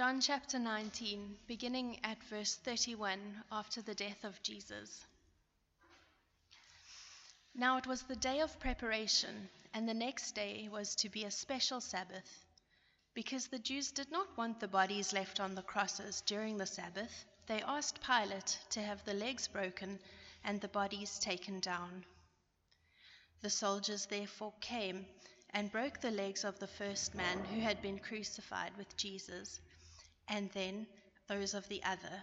John chapter 19, beginning at verse 31, after the death of Jesus. Now it was the day of preparation, and the next day was to be a special Sabbath, because the Jews did not want the bodies left on the crosses during the Sabbath. They asked Pilate to have the legs broken and the bodies taken down. The soldiers therefore came and broke the legs of the first man who had been crucified with Jesus, and then those of the other.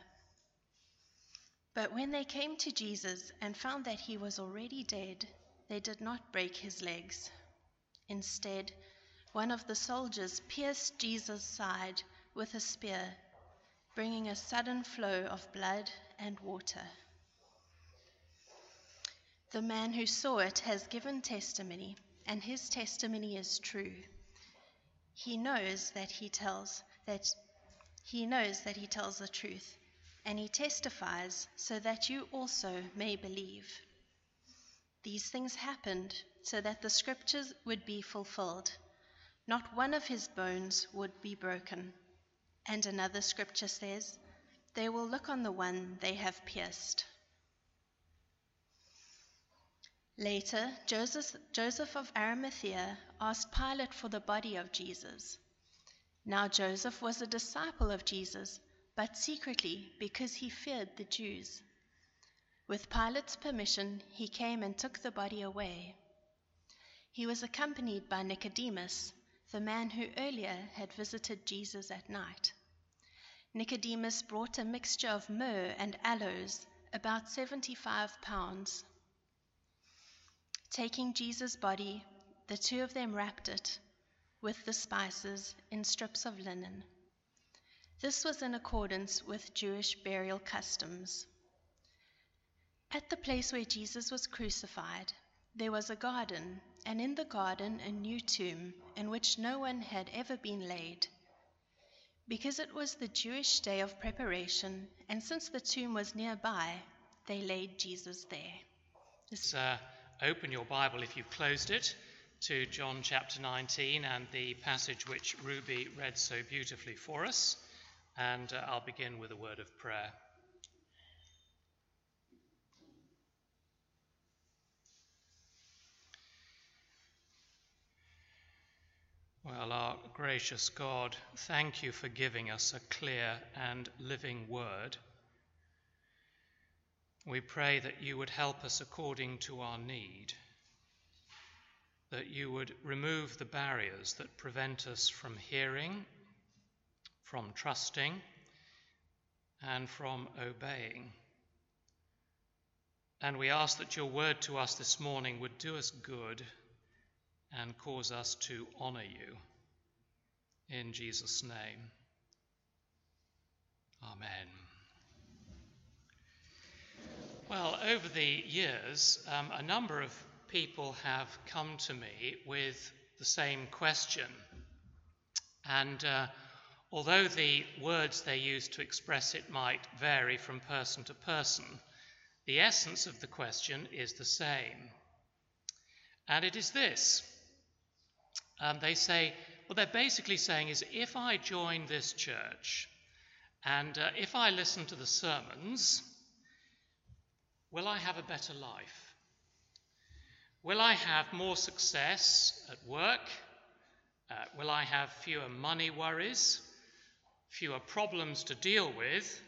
But when they came to Jesus and found that he was already dead, they did not break his legs. Instead, one of the soldiers pierced Jesus' side with a spear, bringing a sudden flow of blood and water. The man who saw it has given testimony, and his testimony is true. He knows that he tells the truth, and he testifies so that you also may believe. These things happened so that the scriptures would be fulfilled. Not one of his bones would be broken. And another scripture says, they will look on the one they have pierced. Later, Joseph of Arimathea asked Pilate for the body of Jesus. Now Joseph was a disciple of Jesus, but secretly, because he feared the Jews. With Pilate's permission, he came and took the body away. He was accompanied by Nicodemus, the man who earlier had visited Jesus at night. Nicodemus brought a mixture of myrrh and aloes, about 75 pounds. Taking Jesus' body, the two of them wrapped it with the spices in strips of linen. This was in accordance with Jewish burial customs. At the place where Jesus was crucified, there was a garden, and in the garden a new tomb in which no one had ever been laid. Because it was the Jewish day of preparation, and since the tomb was nearby, they laid Jesus there. Open your Bible, if you've closed it, to John chapter 19 and the passage which Ruby read so beautifully for us, and I'll begin with a word of prayer. Well, our gracious God, thank you for giving us a clear and living word. We pray that you would help us according to our need, that you would remove the barriers that prevent us from hearing, from trusting, and from obeying. And we ask that your word to us this morning would do us good and cause us to honor you. In Jesus' name, amen. Well, over the years, a number of people have come to me with the same question. And although the words they use to express it might vary from person to person, the essence of the question is the same. And it is this. They say, what they're basically saying is, if I join this church and if I listen to the sermons, will I have a better life? Will I have more success at work? Will I have fewer money worries? Fewer problems to deal with?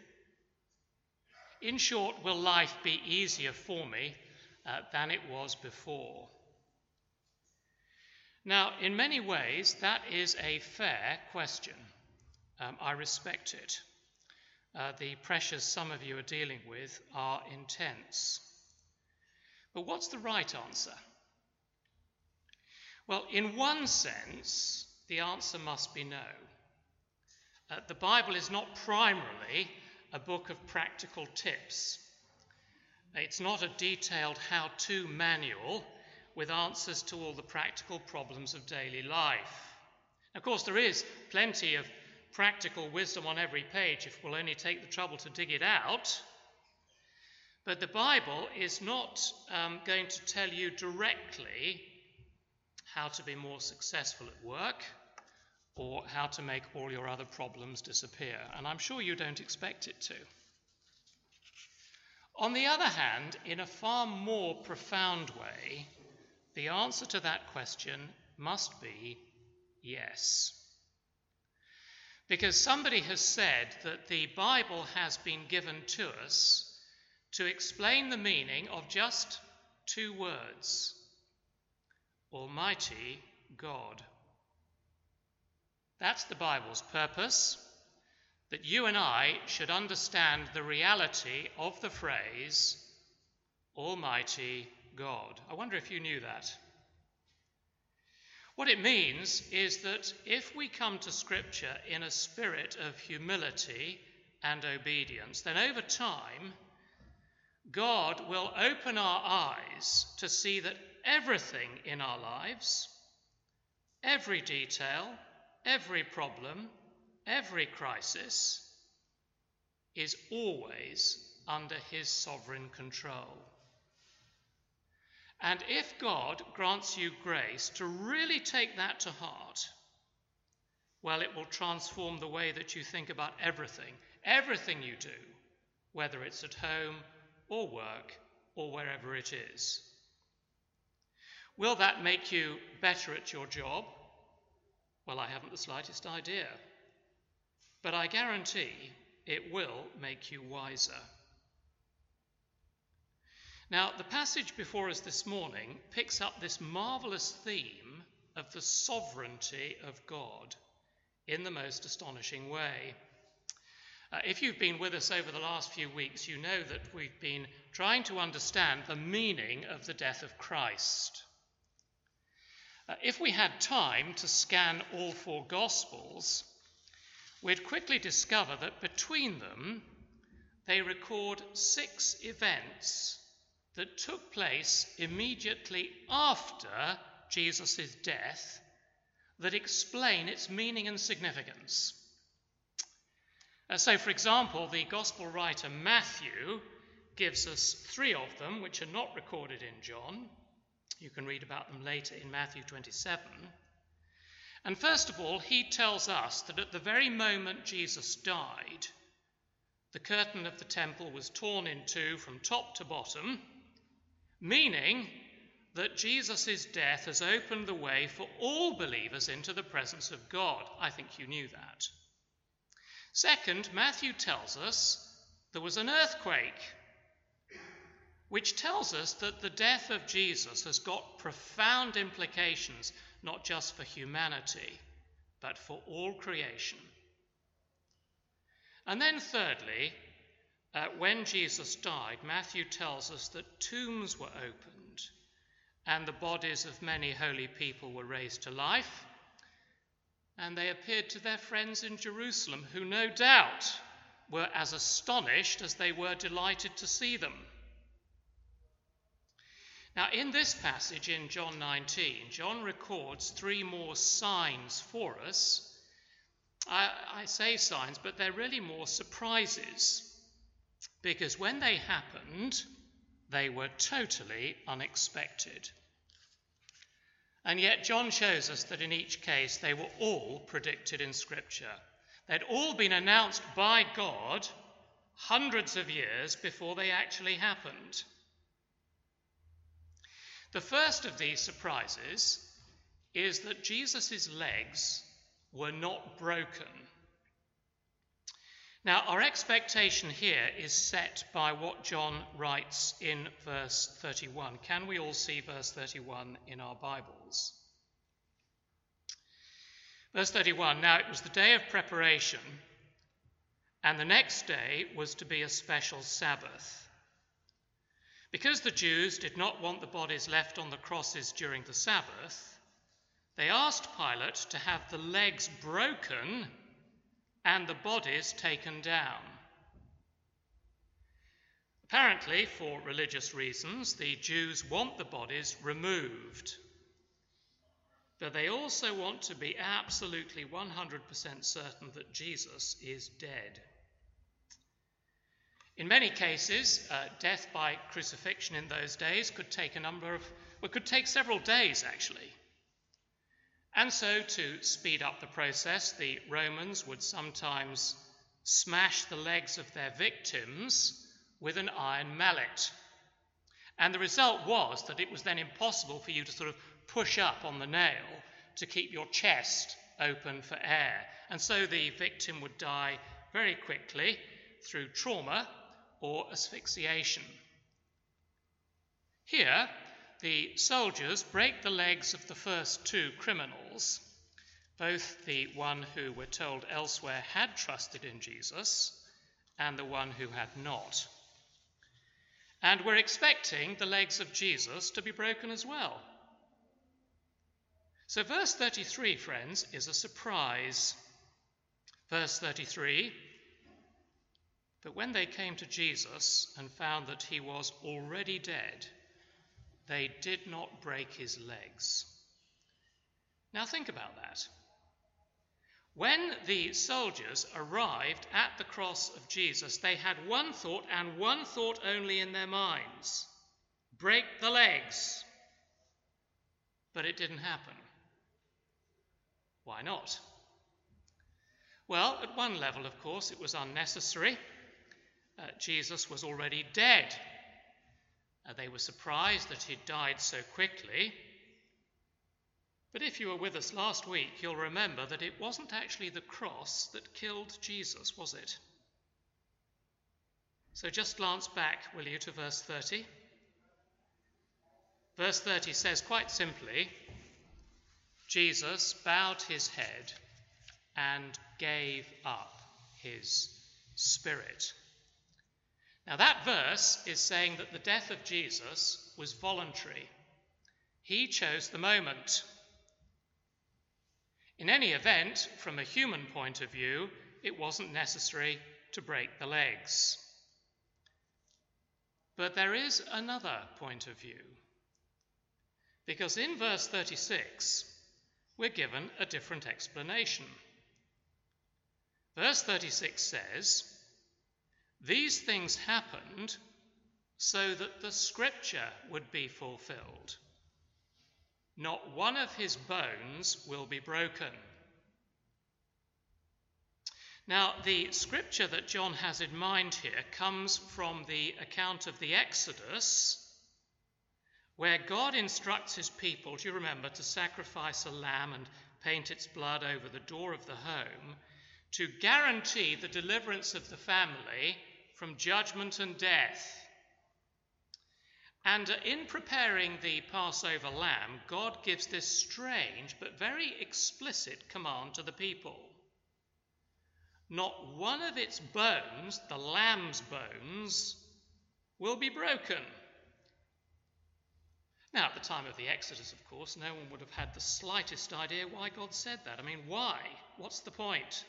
In short, will life be easier for me than it was before? Now, in many ways, that is a fair question. I respect it. The pressures some of you are dealing with are intense. But what's the right answer? Well, in one sense, the answer must be no. The Bible is not primarily a book of practical tips. It's not a detailed how-to manual with answers to all the practical problems of daily life. Of course, there is plenty of practical wisdom on every page if we'll only take the trouble to dig it out. But the Bible is not going to tell you directly how to be more successful at work or how to make all your other problems disappear. And I'm sure you don't expect it to. On the other hand, in a far more profound way, the answer to that question must be yes. Because somebody has said that the Bible has been given to us to explain the meaning of just two words: Almighty God. That's the Bible's purpose, that you and I should understand the reality of the phrase Almighty God. I wonder if you knew that. What it means is that if we come to Scripture in a spirit of humility and obedience, then over time, God will open our eyes to see that everything in our lives, every detail, every problem, every crisis, is always under his sovereign control. And if God grants you grace to really take that to heart, well, it will transform the way that you think about everything, everything you do, whether it's at home or work or wherever it is. Will that make you better at your job? Well, I haven't the slightest idea, but I guarantee it will make you wiser. Now, the passage before us this morning picks up this marvelous theme of the sovereignty of God in the most astonishing way. If you've been with us over the last few weeks, you know that we've been trying to understand the meaning of the death of Christ. If we had time to scan all four Gospels, we'd quickly discover that between them, they record 6 events that took place immediately after Jesus' death that explain its meaning and significance. So, for example, the Gospel writer Matthew gives us 3 of them which are not recorded in John. You can read about them later in Matthew 27. And first of all, he tells us that at the very moment Jesus died, the curtain of the temple was torn in two from top to bottom, meaning that Jesus' death has opened the way for all believers into the presence of God. I think you knew that. Second, Matthew tells us there was an earthquake, which tells us that the death of Jesus has got profound implications, not just for humanity, but for all creation. And then thirdly, when Jesus died, Matthew tells us that tombs were opened and the bodies of many holy people were raised to life, and they appeared to their friends in Jerusalem, who no doubt were as astonished as they were delighted to see them. Now, in this passage in John 19, John records 3 more signs for us. I say signs, but they're really more surprises, because when they happened, they were totally unexpected. And yet John shows us that in each case, they were all predicted in Scripture. They'd all been announced by God hundreds of years before they actually happened. The first of these surprises is that Jesus' legs were not broken. Now, our expectation here is set by what John writes in verse 31. Can we all see verse 31 in our Bibles? Verse 31, now it was the day of preparation, and the next day was to be a special Sabbath. Because the Jews did not want the bodies left on the crosses during the Sabbath, they asked Pilate to have the legs broken and the bodies taken down. Apparently, for religious reasons, the Jews want the bodies removed, but they also want to be absolutely 100% certain that Jesus is dead. In many cases, death by crucifixion in those days could take several days, actually. And so, to speed up the process, the Romans would sometimes smash the legs of their victims with an iron mallet. And the result was that it was then impossible for you to sort of push up on the nail to keep your chest open for air. And so the victim would die very quickly through trauma or asphyxiation. Here, the soldiers break the legs of the first two criminals, both the one who we're told elsewhere had trusted in Jesus and the one who had not. And we're expecting the legs of Jesus to be broken as well. So verse 33, friends, is a surprise. Verse 33, but when they came to Jesus and found that he was already dead, they did not break his legs. Now think about that. When the soldiers arrived at the cross of Jesus, they had one thought and one thought only in their minds: break the legs. But it didn't happen. Why not? Well, at one level, of course, it was unnecessary. Jesus was already dead. They were surprised that he died so quickly. But if you were with us last week, you'll remember that it wasn't actually the cross that killed Jesus, was it? So just glance back, will you, to verse 30? Verse 30 says quite simply, Jesus bowed his head and gave up his spirit. Now that verse is saying that the death of Jesus was voluntary. He chose the moment. In any event, from a human point of view, it wasn't necessary to break the legs. But there is another point of view, because in verse 36, we're given a different explanation. Verse 36 says, "These things happened so that the scripture would be fulfilled. Not one of his bones will be broken." Now, the scripture that John has in mind here comes from the account of the Exodus, where God instructs his people, do you remember, to sacrifice a lamb and paint its blood over the door of the home to guarantee the deliverance of the family from judgment and death. And in preparing the Passover lamb, God gives this strange but very explicit command to the people. Not one of its bones, the lamb's bones, will be broken. Now, at the time of the Exodus, of course, no one would have had the slightest idea why God said that. I mean, why? What's the point?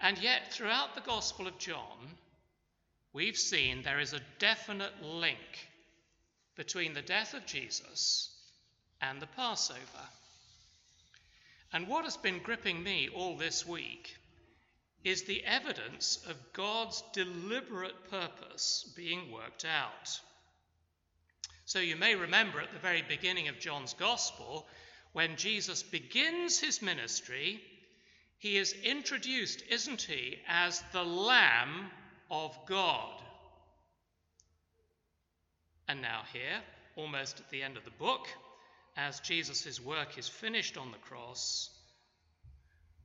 And yet, throughout the Gospel of John, we've seen there is a definite link between the death of Jesus and the Passover. And what has been gripping me all this week is the evidence of God's deliberate purpose being worked out. So you may remember at the very beginning of John's Gospel, when Jesus begins his ministry, he is introduced, isn't he, as the Lamb of God. And now here, almost at the end of the book, as Jesus' work is finished on the cross,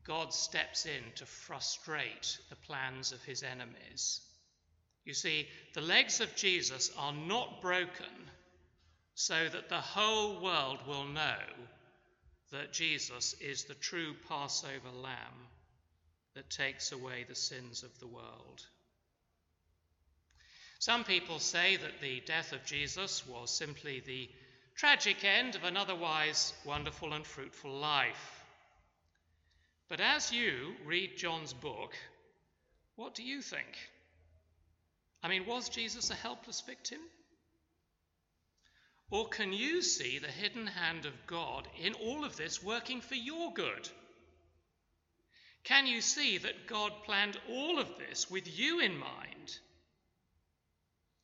God steps in to frustrate the plans of his enemies. You see, the legs of Jesus are not broken so that the whole world will know that Jesus is the true Passover lamb that takes away the sins of the world. Some people say that the death of Jesus was simply the tragic end of an otherwise wonderful and fruitful life. But as you read John's book, what do you think? I mean, was Jesus a helpless victim? Or can you see the hidden hand of God in all of this working for your good? Can you see that God planned all of this with you in mind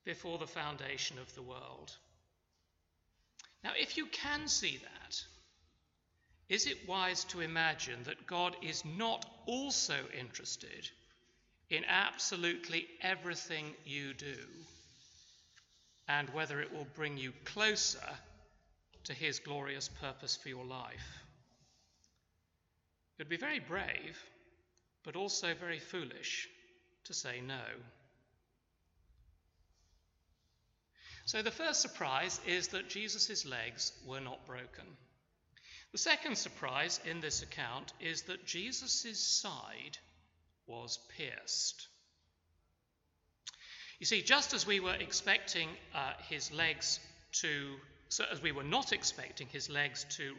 before the foundation of the world? Now, if you can see that, Is it wise to imagine that God is not also interested in absolutely everything you do, and whether it will bring you closer to his glorious purpose for your life? It would be very brave, but also very foolish to say no. So the first surprise is that Jesus' legs were not broken. The second surprise in this account is that Jesus' side was pierced. You see, just as we were expecting his legs to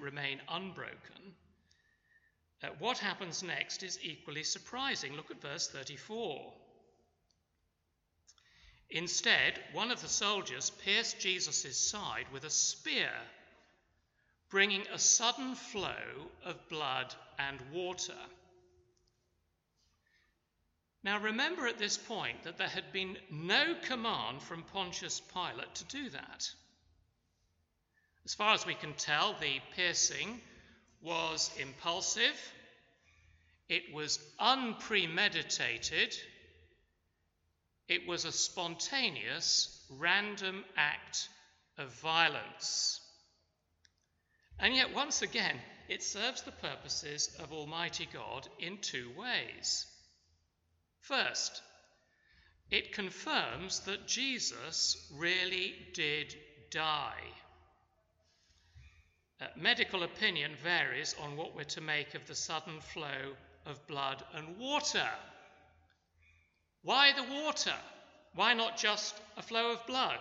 remain unbroken, what happens next is equally surprising. Look at verse 34. Instead, one of the soldiers pierced Jesus' side with a spear, bringing a sudden flow of blood and water. Now remember at this point that there had been no command from Pontius Pilate to do that. As far as we can tell, the piercing was impulsive, it was unpremeditated, it was a spontaneous, random act of violence. And yet, once again, it serves the purposes of Almighty God in two ways. First, it confirms that Jesus really did die. Medical opinion varies on what we're to make of the sudden flow of blood and water. Why the water? Why not just a flow of blood?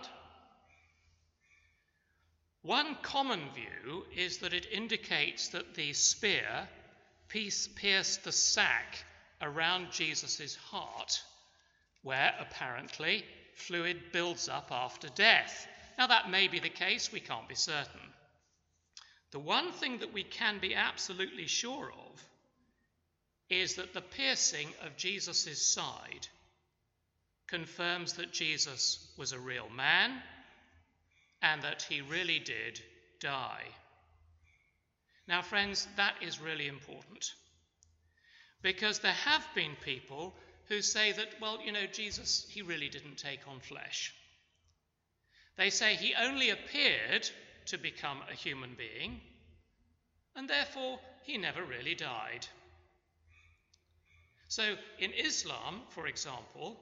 One common view is that it indicates that the spear pierced the sac around Jesus' heart, where apparently fluid builds up after death. Now that may be the case, we can't be certain. The one thing that we can be absolutely sure of is that the piercing of Jesus' side confirms that Jesus was a real man and that he really did die. Now, friends, that is really important, because there have been people who say that, well, you know, Jesus, he really didn't take on flesh. They say he only appeared to become a human being, and therefore he never really died. So in Islam, for example,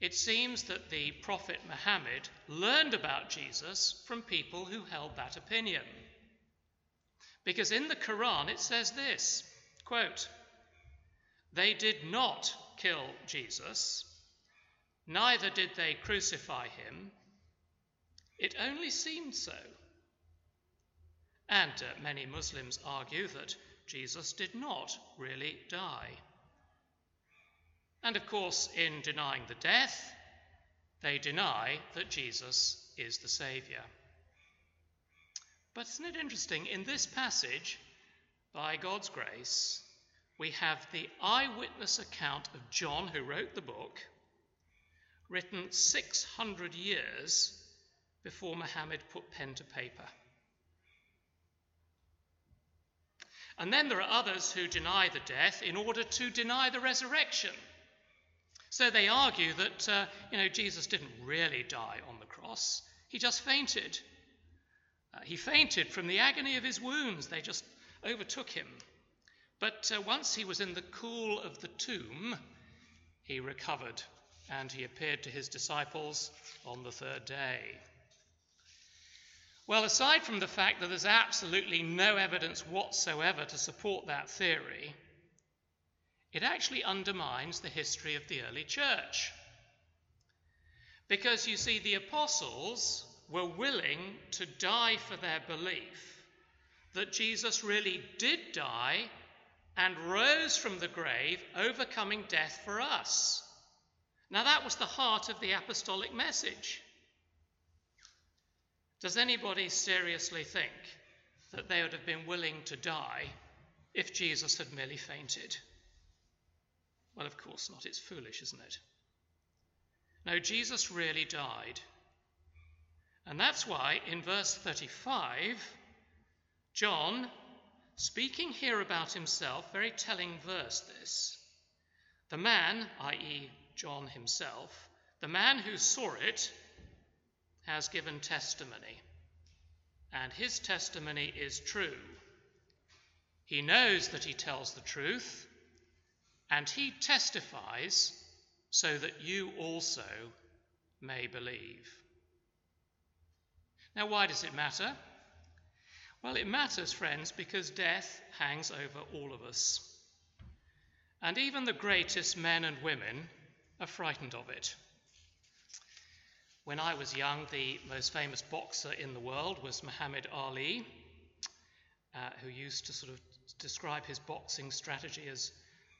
it seems that the Prophet Muhammad learned about Jesus from people who held that opinion. Because in the Quran it says this, quote, "They did not kill Jesus, neither did they crucify him. It only seemed so." And many Muslims argue that Jesus did not really die. And of course, in denying the death, they deny that Jesus is the Saviour. But isn't it interesting, in this passage, by God's grace, we have the eyewitness account of John, who wrote the book, written 600 years before Muhammad put pen to paper. And then there are others who deny the death in order to deny the resurrection. So they argue that, Jesus didn't really die on the cross. He just fainted. He fainted from the agony of his wounds. They just overtook him. But once he was in the cool of the tomb, he recovered, and he appeared to his disciples on the third day. Well, aside from the fact that there's absolutely no evidence whatsoever to support that theory, it actually undermines the history of the early church. Because, you see, the apostles were willing to die for their belief that Jesus really did die and rose from the grave, overcoming death for us. Now, that was the heart of the apostolic message. Does anybody seriously think that they would have been willing to die if Jesus had merely fainted? Well, of course not. It's foolish, isn't it? No, Jesus really died. And that's why in verse 35, John Speaking here about himself, very telling verse this, the man, i.e. John himself, the man who saw it, has given testimony, and his testimony is true. He knows that he tells the truth, and he testifies so that you also may believe. Now, why does it matter? Well, it matters, friends, because death hangs over all of us. And even the greatest men and women are frightened of it. When I was young, the most famous boxer in the world was Muhammad Ali, who used to sort of describe his boxing strategy as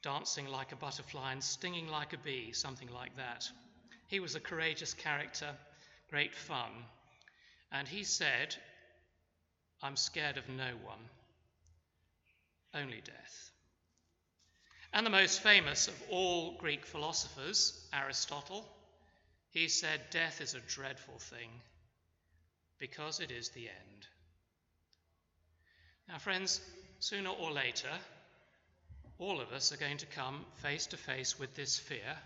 dancing like a butterfly and stinging like a bee, something like that. He was a courageous character, great fun. And he said, "I'm scared of no one, only death." And the most famous of all Greek philosophers, Aristotle, he said, "Death is a dreadful thing because it is the end." Now, friends, sooner or later, all of us are going to come face to face with this fear,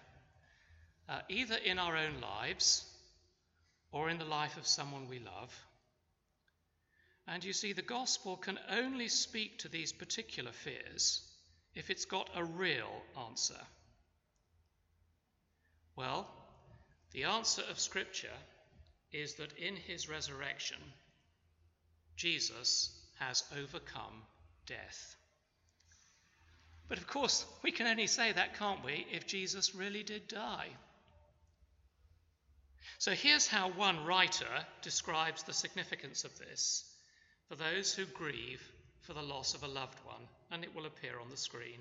either in our own lives or in the life of someone we love. And you see, the gospel can only speak to these particular fears if it's got a real answer. Well, the answer of Scripture is that in his resurrection, Jesus has overcome death. But of course, we can only say that, can't we, if Jesus really did die. So here's how one writer describes the significance of this for those who grieve for the loss of a loved one, and it will appear on the screen.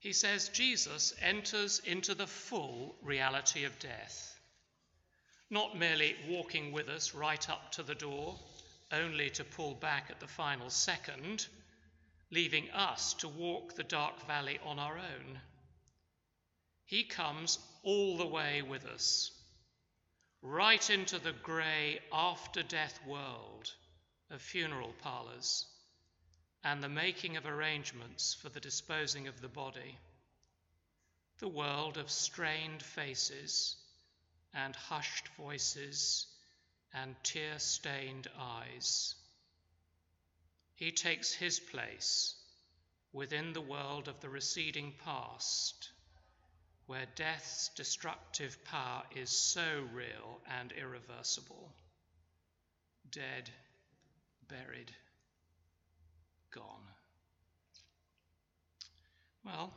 He says, Jesus enters into the full reality of death, not merely walking with us right up to the door, only to pull back at the final second, leaving us to walk the dark valley on our own. He comes all the way with us, right into the grey after-death world of funeral parlours and the making of arrangements for the disposing of the body, the world of strained faces and hushed voices and tear-stained eyes. He takes his place within the world of the receding past, where death's destructive power is so real and irreversible. Dead, buried, gone. Well,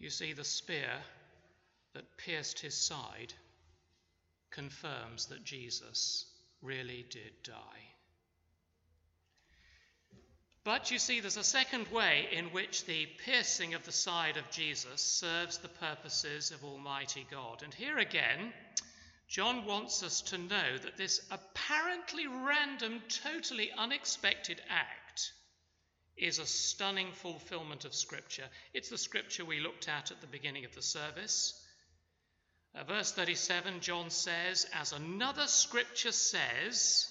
you see, the spear that pierced his side confirms that Jesus really did die. But you see, there's a second way in which the piercing of the side of Jesus serves the purposes of Almighty God. And here again, John wants us to know that this apparently random, totally unexpected act is a stunning fulfillment of Scripture. It's the Scripture we looked at the beginning of the service. Verse 37, John says, "As another Scripture says,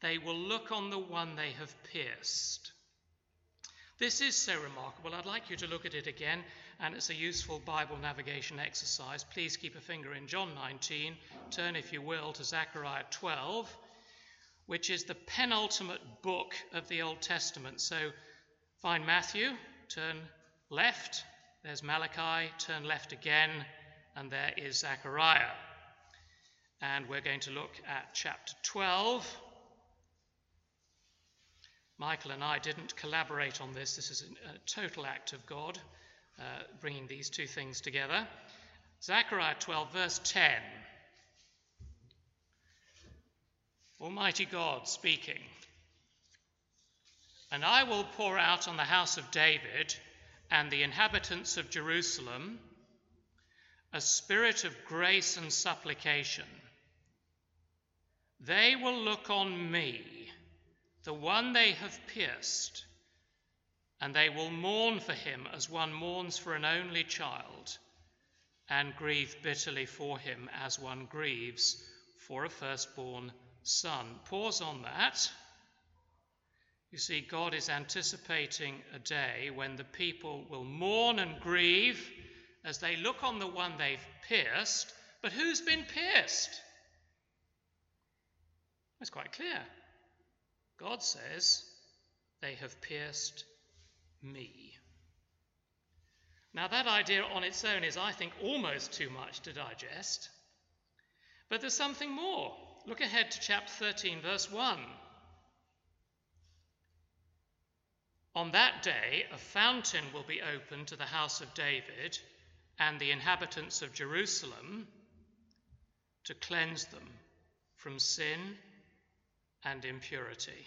they will look on the one they have pierced." This is so remarkable. I'd like you to look at it again, and it's a useful Bible navigation exercise. Please keep a finger in John 19. Turn, if you will, to Zechariah 12, which is the penultimate book of the Old Testament. So find Matthew, turn left. There's Malachi, turn left again, and there is Zechariah. And we're going to look at chapter 12. Michael and I didn't collaborate on this. This is a total act of God, bringing these two things together. Zechariah 12, verse 10. Almighty God speaking, "And I will pour out on the house of David and the inhabitants of Jerusalem a spirit of grace and supplication. They will look on me, the one they have pierced, and they will mourn for him as one mourns for an only child, and grieve bitterly for him as one grieves for a firstborn son." Pause on that. You see, God is anticipating a day when the people will mourn and grieve as they look on the one they've pierced. But who's been pierced? It's quite clear. God says, they have pierced me. Now that idea on its own is, I think, almost too much to digest. But there's something more. Look ahead to chapter 13, verse 1. On that day, a fountain will be opened to the house of David and the inhabitants of Jerusalem to cleanse them from sin and impurity.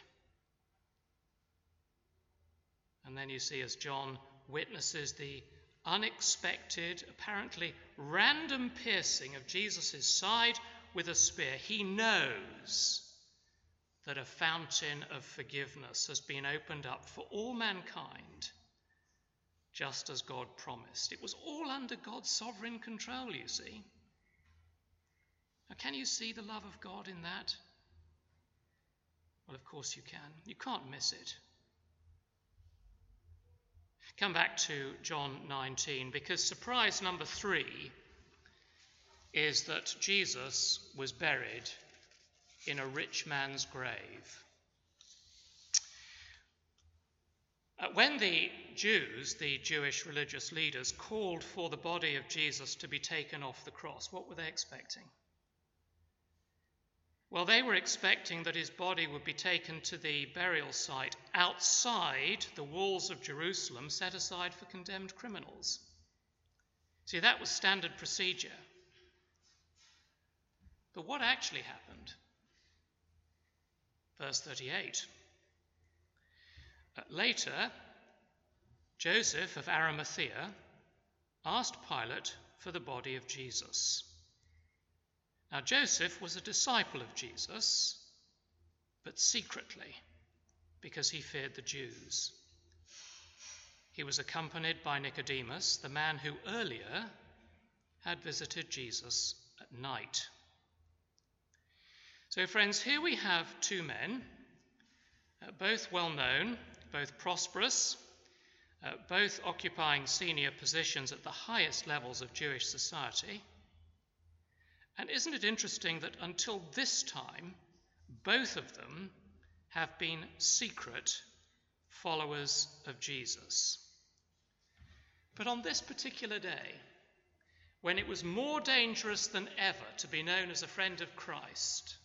And then you see, as John witnesses the unexpected, apparently random piercing of Jesus' side with a spear, he knows that a fountain of forgiveness has been opened up for all mankind, just as God promised. It was all under God's sovereign control, you see. Now, can you see the love of God in that? Well, of course you can. You can't miss it. Come back to John 19, because surprise number 3 is that Jesus was buried in a rich man's grave. When the Jews, the Jewish religious leaders, called for the body of Jesus to be taken off the cross, what were they expecting? Well, they were expecting that his body would be taken to the burial site outside the walls of Jerusalem, set aside for condemned criminals. See, that was standard procedure. But what actually happened? Verse 38. Later, Joseph of Arimathea asked Pilate for the body of Jesus. Now, Joseph was a disciple of Jesus, but secretly, because he feared the Jews. He was accompanied by Nicodemus, the man who earlier had visited Jesus at night. So, friends, here we have two men, both well-known, both prosperous, both occupying senior positions at the highest levels of Jewish society. And isn't it interesting that until this time, both of them have been secret followers of Jesus. But on this particular day, when it was more dangerous than ever to be known as a friend of Christ,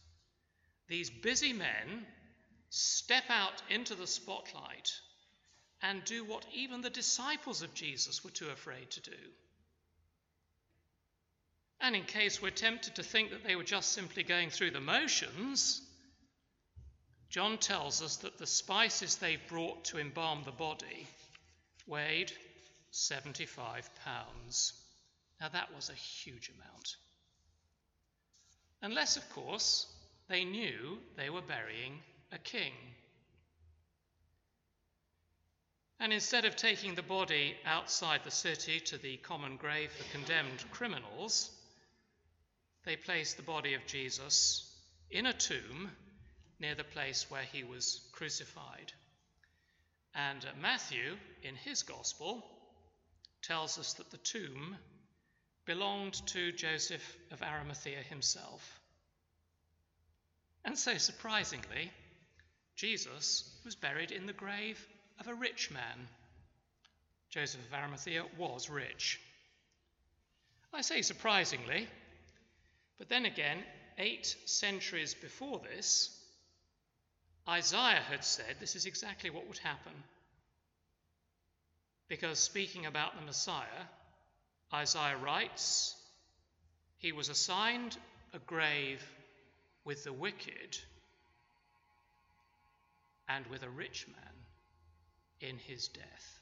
these busy men step out into the spotlight and do what even the disciples of Jesus were too afraid to do. And in case we're tempted to think that they were just simply going through the motions, John tells us that the spices they brought to embalm the body weighed 75 pounds. Now that was a huge amount. Unless, of course, they knew they were burying a king. And instead of taking the body outside the city to the common grave for condemned criminals, they placed the body of Jesus in a tomb near the place where he was crucified. And Matthew, in his gospel, tells us that the tomb belonged to Joseph of Arimathea himself. And so, surprisingly, Jesus was buried in the grave of a rich man. Joseph of Arimathea was rich. I say surprisingly, but then again, 8 centuries before this, Isaiah had said this is exactly what would happen. Because speaking about the Messiah, Isaiah writes, he was assigned a grave with the wicked and with a rich man in his death.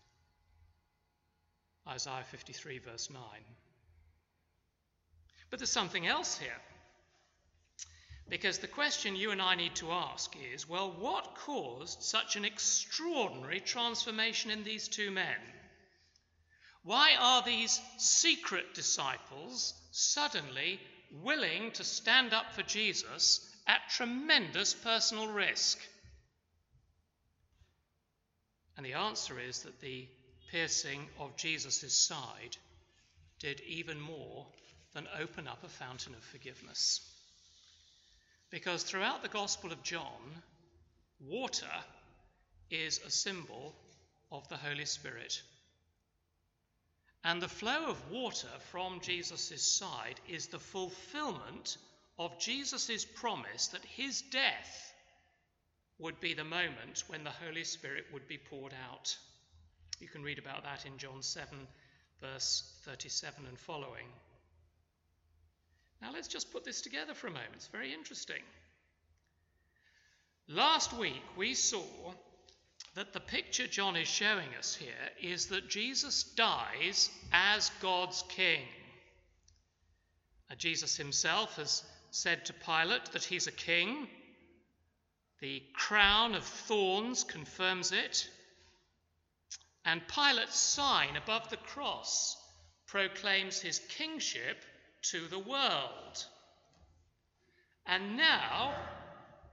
Isaiah 53, verse 9. But there's something else here. Because the question you and I need to ask is, well, what caused such an extraordinary transformation in these two men? Why are these secret disciples suddenly willing to stand up for Jesus at tremendous personal risk? And the answer is that the piercing of Jesus' side did even more than open up a fountain of forgiveness. Because throughout the Gospel of John, water is a symbol of the Holy Spirit. And the flow of water from Jesus' side is the fulfillment of Jesus' promise that his death would be the moment when the Holy Spirit would be poured out. You can read about that in John 7, verse 37 and following. Now let's just put this together for a moment. It's very interesting. Last week we saw that the picture John is showing us here is that Jesus dies as God's king. Jesus himself has said to Pilate that he's a king. The crown of thorns confirms it. And Pilate's sign above the cross proclaims his kingship to the world. And now,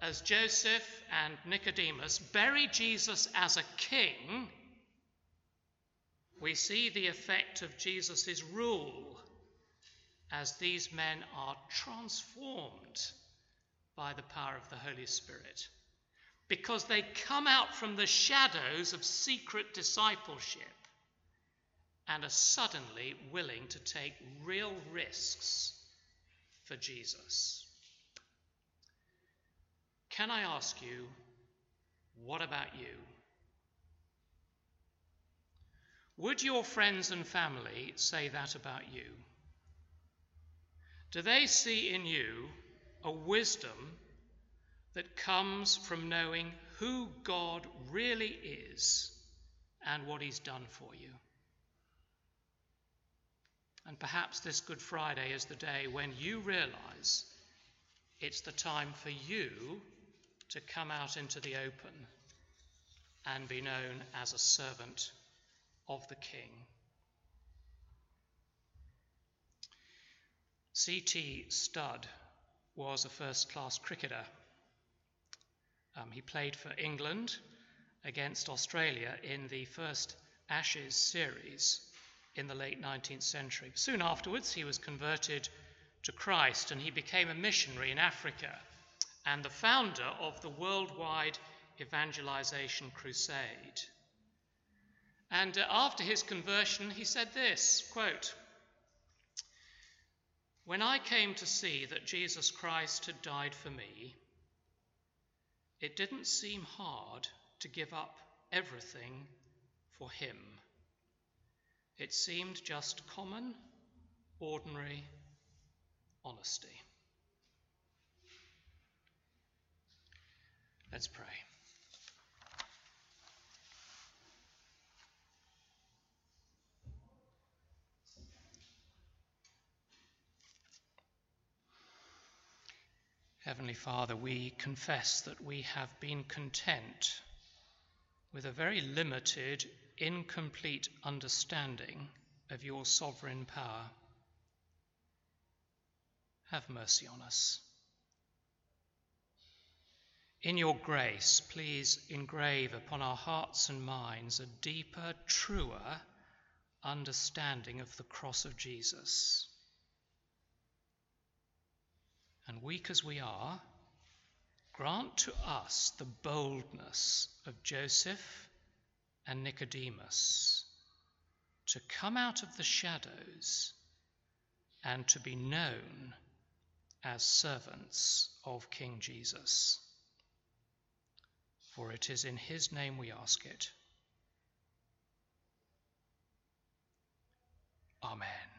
as Joseph and Nicodemus bury Jesus as a king, we see the effect of Jesus' rule as these men are transformed by the power of the Holy Spirit, because they come out from the shadows of secret discipleship and are suddenly willing to take real risks for Jesus. Can I ask you, what about you? Would your friends and family say that about you? Do they see in you a wisdom that comes from knowing who God really is and what he's done for you? And perhaps this Good Friday is the day when you realize it's the time for you to come out into the open and be known as a servant of the King. C.T. Studd was a first-class cricketer. He played for England against Australia in the first Ashes series in the late 19th century. Soon afterwards, he was converted to Christ and he became a missionary in Africa and the founder of the Worldwide Evangelization Crusade. And after his conversion, he said this, quote, "When I came to see that Jesus Christ had died for me, it didn't seem hard to give up everything for him. It seemed just common, ordinary honesty." Let's pray. Heavenly Father, we confess that we have been content with a very limited, incomplete understanding of your sovereign power. Have mercy on us. In your grace, please engrave upon our hearts and minds a deeper, truer understanding of the cross of Jesus. And weak as we are, grant to us the boldness of Joseph and Nicodemus to come out of the shadows and to be known as servants of King Jesus. For it is in his name we ask it. Amen.